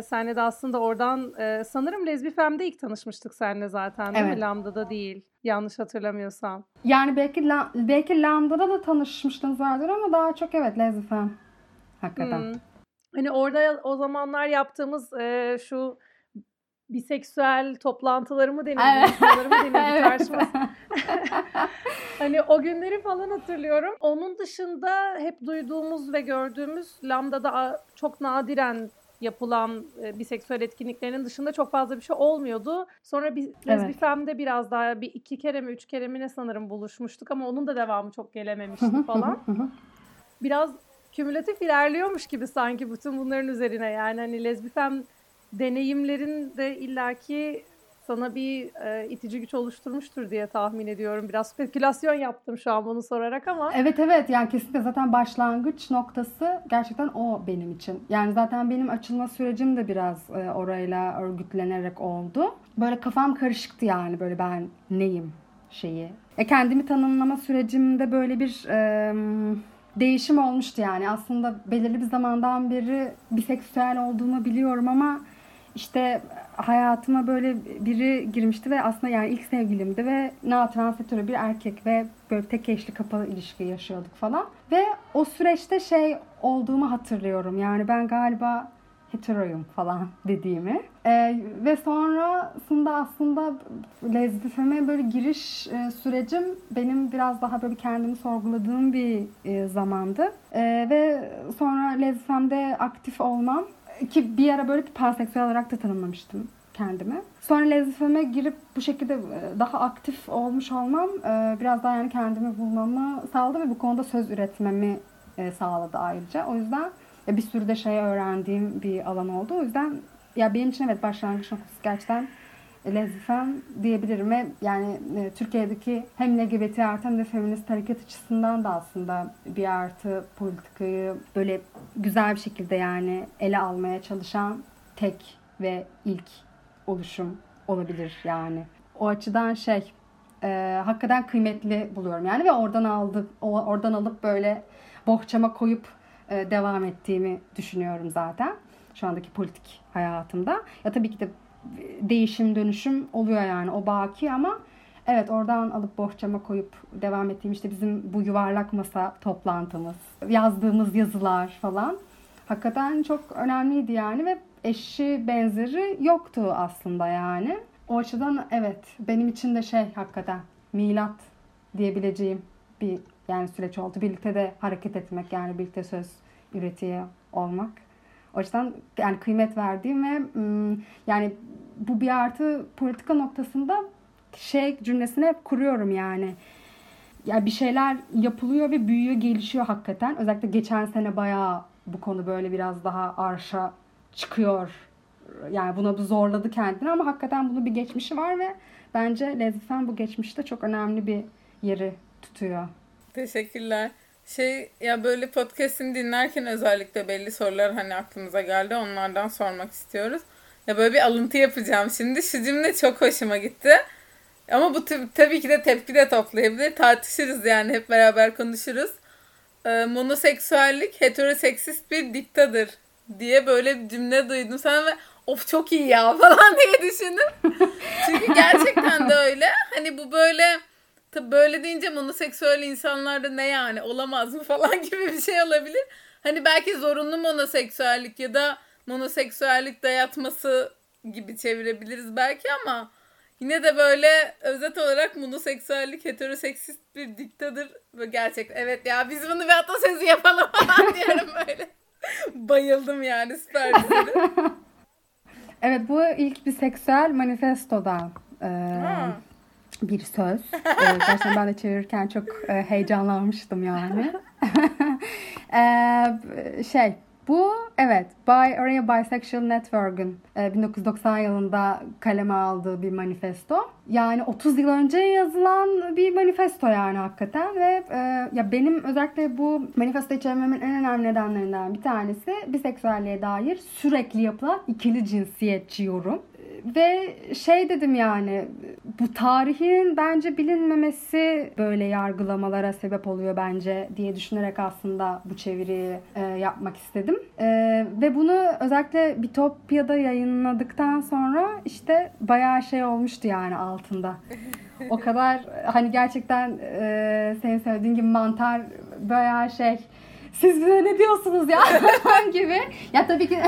Senle de aslında oradan sanırım LezFem'de ilk tanışmıştık seninle zaten değil, evet. Mi? Lambda'da değil. Yanlış hatırlamıyorsam. Yani belki Lambda'da da tanışmıştınız vardır ama daha çok evet LezFem. Hakikaten. Hani orada o zamanlar yaptığımız şu biseksüel toplantıları mı denir, buluşmaları mı denir, tartışması. Hani o günleri falan hatırlıyorum. Onun dışında hep duyduğumuz ve gördüğümüz Lambda'da çok nadiren yapılan biseksüel etkinliklerinin dışında çok fazla bir şey olmuyordu. Sonra biz LezFem'de biraz daha bir 2 kere mi 3 kere mi ne sanırım buluşmuştuk ama onun da devamı çok gelememişti falan. Biraz kümülatif ilerliyormuş gibi sanki bütün bunların üzerine yani hani LezFem deneyimlerin de illaki sana bir itici güç oluşturmuştur diye tahmin ediyorum. Biraz spekülasyon yaptım şu an bunu sorarak ama. Evet yani kesinlikle zaten başlangıç noktası gerçekten o benim için. Yani zaten benim açılma sürecim de biraz orayla örgütlenerek oldu. Böyle kafam karışıktı yani, böyle ben neyim şeyi. Kendimi tanımlama sürecimde böyle bir değişim olmuştu yani. Aslında belirli bir zamandan beri biseksüel olduğumu biliyorum ama işte hayatıma böyle biri girmişti ve aslında yani ilk sevgilimdi ve non-transhetero bir erkek ve böyle tek eşli kapalı ilişki yaşıyorduk falan. Ve o süreçte olduğumu hatırlıyorum yani, ben galiba heteroyum falan dediğimi. Ve sonrasında aslında LezFem'e böyle giriş sürecim benim biraz daha böyle kendimi sorguladığım bir zamandı. Ve sonra LezFem'de aktif olmam, ki bir ara böyle bir panseksüel olarak da tanımlamıştım kendimi. Sonra LezFem'e girip bu şekilde daha aktif olmuş olmam biraz daha yani kendimi bulmamı sağladı ve bu konuda söz üretmemi sağladı ayrıca. O yüzden bir sürü de öğrendiğim bir alan oldu. O yüzden ya benim için evet başlangıç noktası gerçekten LezFem diyebilirim. Ve yani Türkiye'deki hem LGBT artı hem de feminist hareket açısından da aslında bir artı politikayı böyle güzel bir şekilde yani ele almaya çalışan tek ve ilk oluşum olabilir yani. O açıdan hakikaten kıymetli buluyorum yani ve oradan alıp böyle bohçama koyup devam ettiğimi düşünüyorum zaten şu andaki politik hayatımda. Ya tabii ki de değişim dönüşüm oluyor yani, o baki, ama evet oradan alıp bohçama koyup devam ettiğim işte bizim bu yuvarlak masa toplantımız, yazdığımız yazılar falan hakikaten çok önemliydi yani ve eşi benzeri yoktu aslında yani. O açıdan evet benim için de hakikaten milat diyebileceğim bir yani süreç oldu. Birlikte de hareket etmek yani, birlikte söz üretiyor olmak. O açıdan yani kıymet verdiğim ve yani bu bir artı politika noktasında cümlesini hep kuruyorum yani. Ya bir şeyler yapılıyor ve büyüyor, gelişiyor hakikaten. Özellikle geçen sene bayağı bu konu böyle biraz daha arşa çıkıyor. Yani buna bir zorladı kendini ama hakikaten bunun bir geçmişi var ve bence LezFem bu geçmişte çok önemli bir yeri tutuyor. Teşekkürler. Ya böyle podcast'ini dinlerken özellikle belli sorular hani aklımıza geldi. Onlardan sormak istiyoruz. Ya böyle bir alıntı yapacağım şimdi. Şu cümle çok hoşuma gitti. Ama bu tabii ki de tepki de toplayabilir. Tartışırız yani, hep beraber konuşuruz. Monoseksüellik heteroseksist bir diktadır diye böyle bir cümle duydum sana ve of çok iyi ya falan diye düşündüm. Çünkü gerçekten de öyle. Hani bu böyle tabii böyle deyince monoseksüel insanlarda ne yani olamaz mı falan gibi bir şey olabilir. Hani belki zorunlu monoseksüellik ya da monoseksüellik dayatması gibi çevirebiliriz belki, ama yine de böyle özet olarak monoseksüellik heteroseksist bir diktadır. Böyle gerçekten evet ya biz bunu bir atasözü yapalım falan diyorum böyle. Bayıldım yani, süper güzelim. Evet bu ilk bir seksüel manifestoda bir söz. Gerçekten ben de çevirirken çok heyecanlanmıştım yani. Bu evet Area Bisexual Network'ün 1990 yılında kaleme aldığı bir manifesto. Yani 30 yıl önce yazılan bir manifesto yani hakikaten ve ya benim özellikle bu manifesto içermemin en önemli nedenlerinden bir tanesi biseksüelliğe dair sürekli yapılan ikili cinsiyetçi yorum. Ve dedim yani bu tarihin bence bilinmemesi böyle yargılamalara sebep oluyor bence diye düşünerek aslında bu çeviriyi yapmak istedim. Ve bunu özellikle Bi-Topya'da yayınladıktan sonra işte bayağı olmuştu yani altında. O kadar hani gerçekten senin söylediğin gibi Mantar bayağı siz bize ne diyorsunuz ya gibi. Ya tabii ki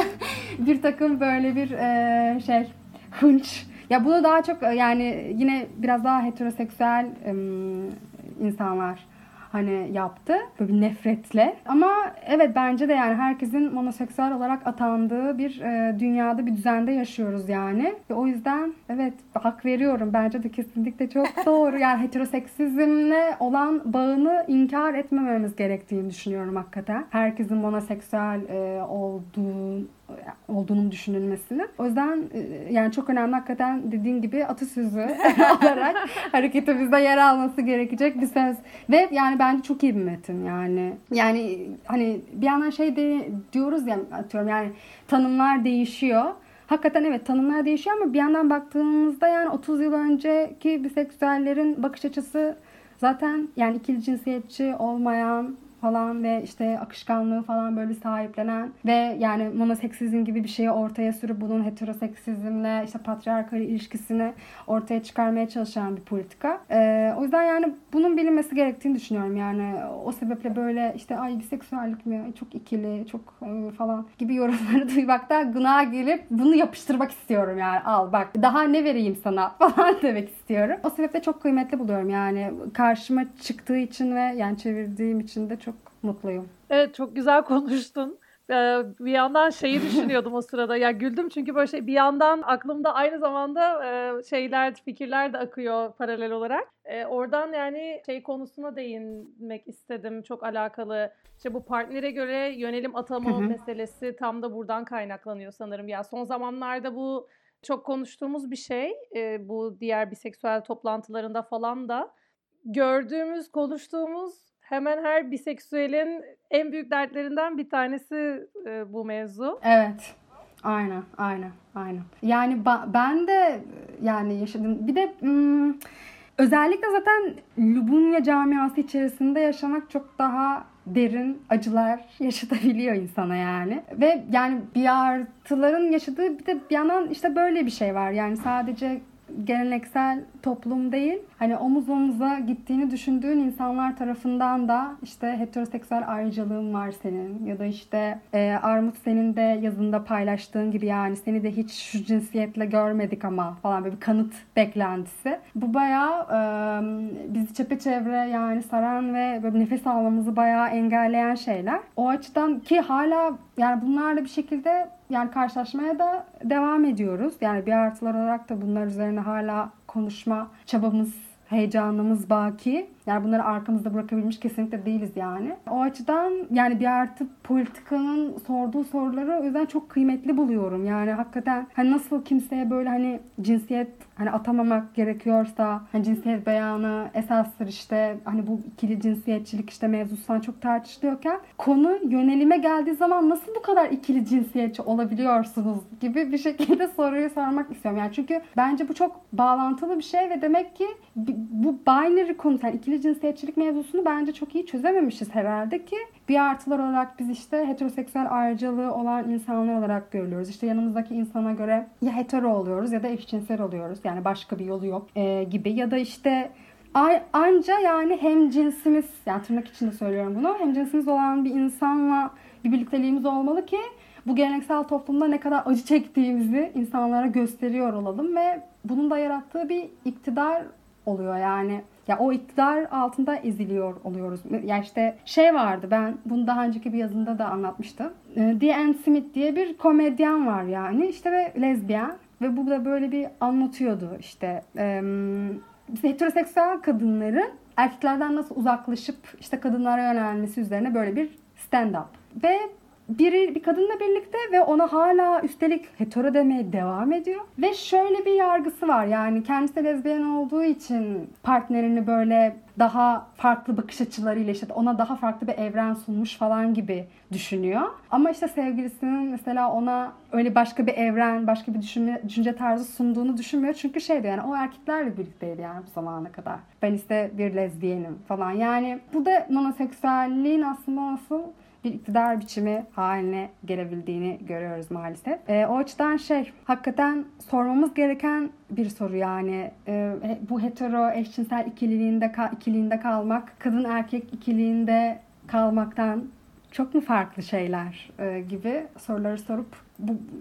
bir takım böyle bir hınç. Ya bunu daha çok yani yine biraz daha heteroseksüel insanlar hani yaptı. Böyle bir nefretle. Ama evet bence de yani herkesin monoseksüel olarak atandığı bir dünyada, bir düzende yaşıyoruz yani. Ve o yüzden evet hak veriyorum. Bence de kesinlikle çok doğru. Yani heteroseksizmle olan bağını inkar etmememiz gerektiğini düşünüyorum hakikaten. Herkesin monoseksüel olduğunun düşünülmesini. O yüzden yani çok önemli hakikaten dediğin gibi atasözü olarak hareketimizde yer alması gerekecek bir söz. Ve yani bence çok iyi bir metin yani. Yani hani bir yandan diyoruz ya atıyorum yani tanımlar değişiyor. Hakikaten evet tanımlar değişiyor ama bir yandan baktığımızda yani 30 yıl önceki biseksüellerin bakış açısı zaten yani ikili cinsiyetçi olmayan falan ve işte akışkanlığı falan böyle sahiplenen ve yani monoseksizm gibi bir şeyi ortaya sürüp bunun heteroseksizmle işte patriarkal ilişkisini ortaya çıkarmaya çalışan bir politika. O yüzden yani bunun bilinmesi gerektiğini düşünüyorum yani. O sebeple böyle işte ay biseksüellik mi? Çok ikili, çok falan gibi yorumları duymakta gına gelip bunu yapıştırmak istiyorum yani. Al bak daha ne vereyim sana falan demek istiyorum. O sebeple çok kıymetli buluyorum yani. Karşıma çıktığı için ve yani çevirdiğim için de çok mutluyum. Evet çok güzel konuştun. Bir yandan düşünüyordum o sırada. Ya güldüm çünkü böyle bir yandan aklımda aynı zamanda fikirler de akıyor paralel olarak. Oradan yani konusuna değinmek istedim. Çok alakalı. Bu partnere göre yönelim atama meselesi tam da buradan kaynaklanıyor sanırım. Ya son zamanlarda bu çok konuştuğumuz bir şey. Bu diğer biseksüel toplantılarında falan da gördüğümüz, konuştuğumuz hemen her biseksüelin en büyük dertlerinden bir tanesi bu mevzu. Evet. Aynen. Yani ben de yani yaşadım. Bir de Özellikle zaten Lubunya camiası içerisinde yaşamak çok daha derin acılar yaşatabiliyor insana yani. Ve yani biartıların yaşadığı bir de bir yandan işte böyle bir şey var. Yani sadece geleneksel toplum değil, hani omuz omuza gittiğini düşündüğün insanlar tarafından da işte heteroseksüel ayrıcalığın var senin, ya da işte Armut senin de yazında paylaştığın gibi yani seni de hiç şu cinsiyetle görmedik ama falan, böyle bir kanıt beklentisi. Bu bayağı bizi çepeçevre yani saran ve böyle nefes almamızı bayağı engelleyen şeyler. O açıdan ki hala yani bunlarla bir şekilde yani karşılaşmaya da devam ediyoruz. Yani bir artılar olarak da bunlar üzerine hala konuşma çabamız, heyecanımız baki. Yani bunları arkamızda bırakabilmiş kesinlikle değiliz yani. O açıdan yani bir artı politikanın sorduğu soruları o yüzden çok kıymetli buluyorum. Yani hakikaten hani nasıl kimseye böyle hani cinsiyet hani atamamak gerekiyorsa, hani cinsiyet beyanı esastır işte hani bu ikili cinsiyetçilik işte mevzusundan çok tartışılıyorken, konu yönelime geldiği zaman nasıl bu kadar ikili cinsiyetçi olabiliyorsunuz gibi bir şekilde soruyu sormak istiyorum. Yani çünkü bence bu çok bağlantılı bir şey ve demek ki bu binary konu, yani ikili cinsiyetçilik mevzusunu bence çok iyi çözememişiz herhalde ki bir artılar olarak biz işte heteroseksüel ayrıcalığı olan insanlar olarak görülüyoruz. İşte yanımızdaki insana göre ya hetero oluyoruz ya da eşcinsel oluyoruz. Yani başka bir yolu yok gibi, ya da işte anca yani hemcinsimiz, yani tırnak içinde söylüyorum bunu, hemcinsimiz olan bir insanla bir birlikteliğimiz olmalı ki bu geleneksel toplumda ne kadar acı çektiğimizi insanlara gösteriyor olalım ve bunun da yarattığı bir iktidar oluyor yani. Ya o iktidar altında eziliyor oluyoruz. Ya işte şey vardı, ben bunu daha önceki bir yazımda da anlatmıştım. D.N. Smith diye bir komedyen var yani işte ve lezbiyen ve bu da böyle bir anlatıyordu işte heteroseksüel kadınların erkeklerden nasıl uzaklaşıp işte kadınlara yönelmesi üzerine böyle bir stand-up. Ve bir kadınla birlikte ve ona hala üstelik hetero demeye devam ediyor. Ve şöyle bir yargısı var yani kendisi de lezbiyen olduğu için partnerini böyle daha farklı bakış açılarıyla işte ona daha farklı bir evren sunmuş falan gibi düşünüyor. Ama işte sevgilisinin mesela ona öyle başka bir evren, başka bir düşünce tarzı sunduğunu düşünmüyor. Çünkü şeydi yani o erkeklerle birlikteydi yani bu zamana kadar. Ben işte bir lezbiyenim falan. Yani bu da monoseksüelliğin aslında nasıl bir iktidar biçimi haline gelebildiğini görüyoruz maalesef. O açıdan şey, hakikaten sormamız gereken bir soru yani. Bu hetero eşcinsel ikiliğinde kalmak, kadın erkek ikiliğinde kalmaktan çok mu farklı şeyler gibi soruları sorup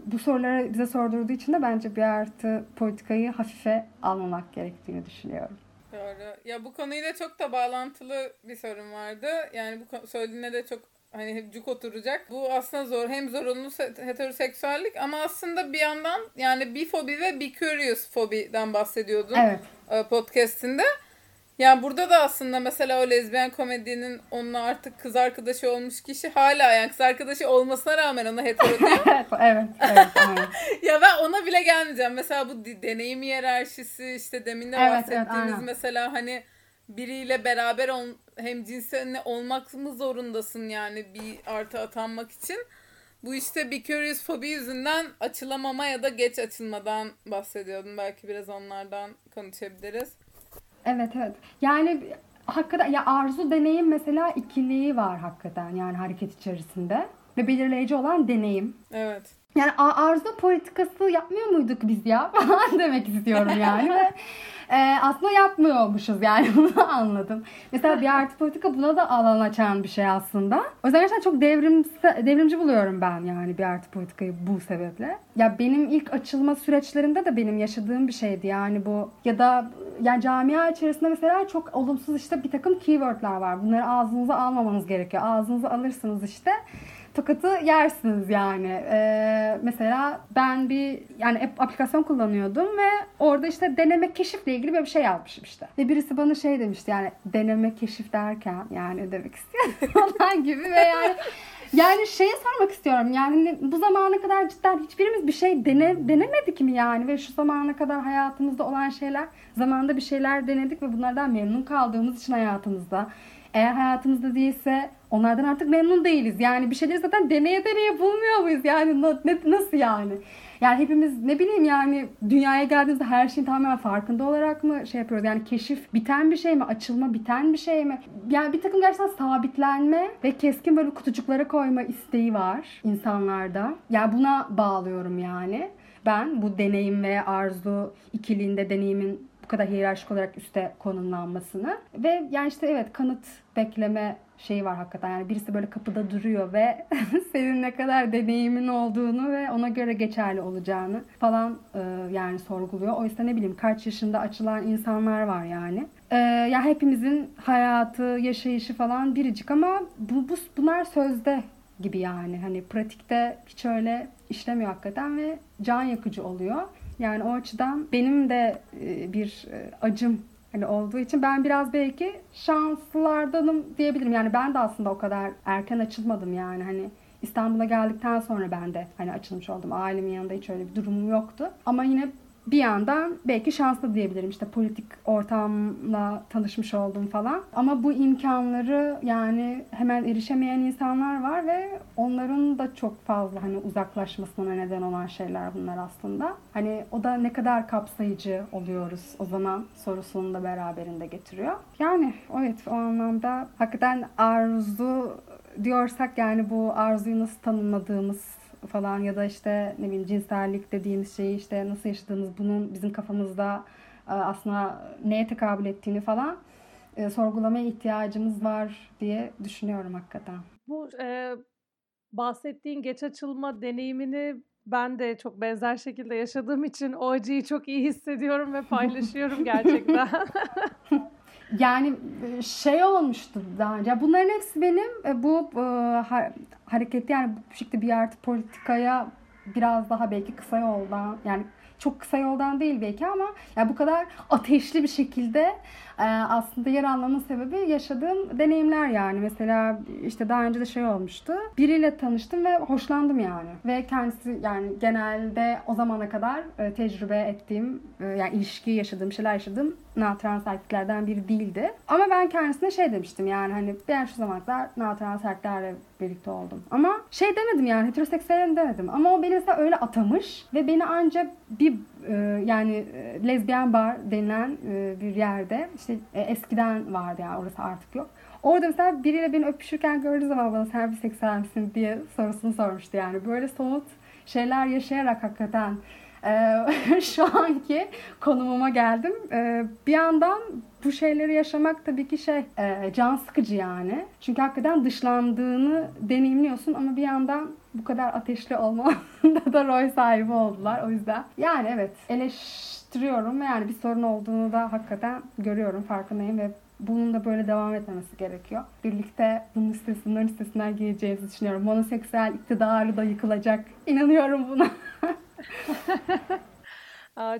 bu soruları bize sordurduğu için de bence bir artı politikayı hafife almamak gerektiğini düşünüyorum. Doğru. Ya bu konuyla çok da bağlantılı bir sorun vardı. Yani bu söylediğine de çok hani hep cuk oturacak. Bu aslında zor. Hem zorunlu heteroseksüellik ama aslında bir yandan yani bifobi ve bicurious fobiden bahsediyordun. Evet. Podcast'inde. Yani burada da aslında mesela o lezbiyen komedinin onunla artık kız arkadaşı olmuş kişi hala yani kız arkadaşı olmasına rağmen ona hetero diyor. Evet. Ya ben ona bile gelmeyeceğim. Mesela bu deneyim hiyerarşisi işte demin de bahsettiğimiz mesela hani biriyle beraber hem cinsel olmak mı zorundasın yani bir artı atanmak için? Bu işte bir curious fobi yüzünden açılamama ya da geç açılmadan bahsediyordum. Belki biraz onlardan konuşabiliriz. Evet. Yani hakikaten ya arzu deneyim mesela ikiliği var hakikaten yani hareket içerisinde. Ve belirleyici olan deneyim. Evet. Yani arzu politikası yapmıyor muyduk biz ya falan demek istiyorum yani. Aslında yapmıyormuşuz yani bunu anladım. Mesela bir artı politika buna da alan açan bir şey aslında. O yüzden gerçekten çok devrimci buluyorum ben yani bir artı politikayı bu sebeple. Ya benim ilk açılma süreçlerinde de benim yaşadığım bir şeydi yani bu. Ya da yani camia içerisinde mesela çok olumsuz işte bir takım keywordler var. Bunları ağzınıza almamanız gerekiyor. Ağzınıza alırsınız işte tokatı yersiniz yani. Mesela ben bir yani aplikasyon kullanıyordum ve orada işte deneme keşifle ilgili böyle bir şey yazmışım işte. Ve birisi bana şey demişti yani deneme keşif derken yani ne demek istiyorsun falan gibi ve yani şeyi sormak istiyorum yani bu zamana kadar cidden hiçbirimiz bir şey denemedik mi yani ve şu zamana kadar hayatımızda olan şeyler zamanında bir şeyler denedik ve bunlardan memnun kaldığımız için hayatımızda. Eğer hayatımızda değilse Onlardan artık memnun değiliz. Yani bir şeyleri zaten deneye bulmuyor muyuz? Yani nasıl yani? Yani hepimiz ne bileyim yani dünyaya geldiğimizde her şeyin tamamen farkında olarak mı şey yapıyoruz? Yani keşif biten bir şey mi? Açılma biten bir şey mi? Yani bir takım gerçekten sabitlenme ve keskin böyle kutucuklara koyma isteği var insanlarda. Yani buna bağlıyorum yani. Ben bu deneyim ve arzu ikiliğinde deneyimin bu kadar hiyerarşik olarak üste konumlanmasını ve yani işte evet kanıt bekleme şeyi var hakikaten. Yani birisi böyle kapıda duruyor ve senin ne kadar deneyimin olduğunu ve ona göre geçerli olacağını falan yani sorguluyor. Oysa ne bileyim kaç yaşında açılan insanlar var yani. Ya hepimizin hayatı, yaşayışı falan biricik ama bunlar sözde gibi yani. Hani pratikte hiç öyle işlemiyor hakikaten ve can yakıcı oluyor. Yani o açıdan benim de bir acım hani olduğu için ben biraz belki şanslılardanım diyebilirim. Yani ben de aslında o kadar erken açılmadım yani hani İstanbul'a geldikten sonra ben de hani açılmış oldum. Ailemin yanında hiç öyle bir durumum yoktu. Ama yine bir yandan belki şanslı diyebilirim. İşte politik ortamla tanışmış oldum falan. Ama bu imkanları yani hemen erişemeyen insanlar var ve onların da çok fazla hani uzaklaşmasına neden olan şeyler bunlar aslında. Hani o da ne kadar kapsayıcı oluyoruz o zaman sorusunu da beraberinde getiriyor. Yani evet o anlamda hakikaten arzu diyorsak yani bu arzuyu nasıl tanımladığımız falan ya da işte ne bileyim cinsellik dediğimiz şeyi işte nasıl yaşadığımız bunun bizim kafamızda aslında neye tekabül ettiğini falan sorgulamaya ihtiyacımız var diye düşünüyorum hakikaten. Bu bahsettiğin geç açılma deneyimini ben de çok benzer şekilde yaşadığım için o acıyı çok iyi hissediyorum ve paylaşıyorum gerçekten. Yani şey olmuştu daha önce. Bunların hepsi benim bu hareketi yani bu şekilde bir artı politikaya biraz daha belki kısa yoldan yani çok kısa yoldan değil belki ama yani bu kadar ateşli bir şekilde aslında yer almanın sebebi yaşadığım deneyimler yani. Mesela işte daha önce de şey olmuştu. Biriyle tanıştım ve hoşlandım yani. Ve kendisi yani genelde o zamana kadar tecrübe ettiğim yani ilişki yaşadığım, şeyler yaşadığım natrans erkeklerden biri değildi. Ama ben kendisine şey demiştim yani hani ben şu zamana kadar natrans erkeklerle birlikte oldum. Ama şey demedim yani heteroseksüelim demedim. Ama o beni ise öyle atamış ve beni ancak bir yani lezbiyen bar denilen bir yerde işte eskiden vardı yani orası artık yok. Orada mesela biriyle beni öpüşürken gördüğü zaman bana sen biseksüel misin diye sorusunu sormuştu yani. Böyle somut şeyler yaşayarak hakikaten şu anki konumuma geldim. Bir yandan bu şeyleri yaşamak tabii ki can sıkıcı yani. Çünkü hakikaten dışlandığını deneyimliyorsun ama bir yandan bu kadar ateşli olmamda da rol sahibi oldular. O yüzden yani evet eleştiriyorum ve yani bir sorun olduğunu da hakikaten görüyorum, farkındayım ve bunun da böyle devam etmemesi gerekiyor. Birlikte bunların üstesinden geleceğimizi düşünüyorum. Monoseksüel iktidarı da yıkılacak. İnanıyorum buna.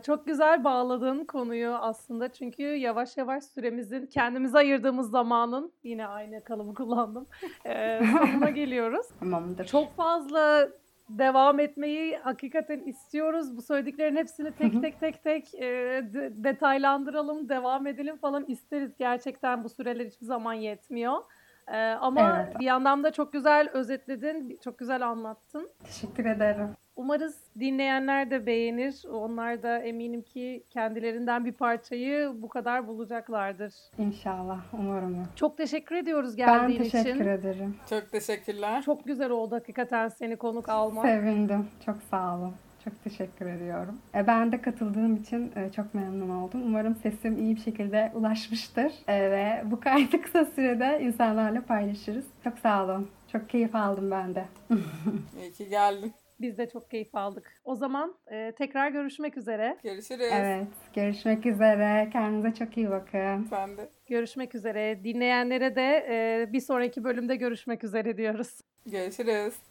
Çok güzel bağladın konuyu aslında çünkü yavaş yavaş süremizin kendimize ayırdığımız zamanın yine aynı kalıbı kullandım sonuna geliyoruz. Tamamdır. Çok fazla devam etmeyi hakikaten istiyoruz. Bu söylediklerin hepsini tek tek detaylandıralım, devam edelim falan isteriz. Gerçekten bu süreler hiçbir zaman yetmiyor. Ama evet. Bir yandan da çok güzel özetledin, çok güzel anlattın. Teşekkür ederim. Umarız dinleyenler de beğenir. Onlar da eminim ki kendilerinden bir parçayı bu kadar bulacaklardır. İnşallah, umarım. Çok teşekkür ediyoruz geldiğin için. Ben teşekkür ederim. Çok teşekkürler. Çok güzel oldu hakikaten seni konuk almak. Sevindim, çok sağ olun. Çok teşekkür ediyorum. Ben de katıldığım için çok memnun oldum. Umarım sesim iyi bir şekilde ulaşmıştır. Ve bu kaydı kısa sürede insanlarla paylaşırız. Çok sağ olun. Çok keyif aldım ben de. İyi ki geldin. Biz de çok keyif aldık. O zaman tekrar görüşmek üzere. Görüşürüz. Evet, görüşmek üzere. Kendinize çok iyi bakın. Sen de. Görüşmek üzere. Dinleyenlere de bir sonraki bölümde görüşmek üzere diyoruz. Görüşürüz.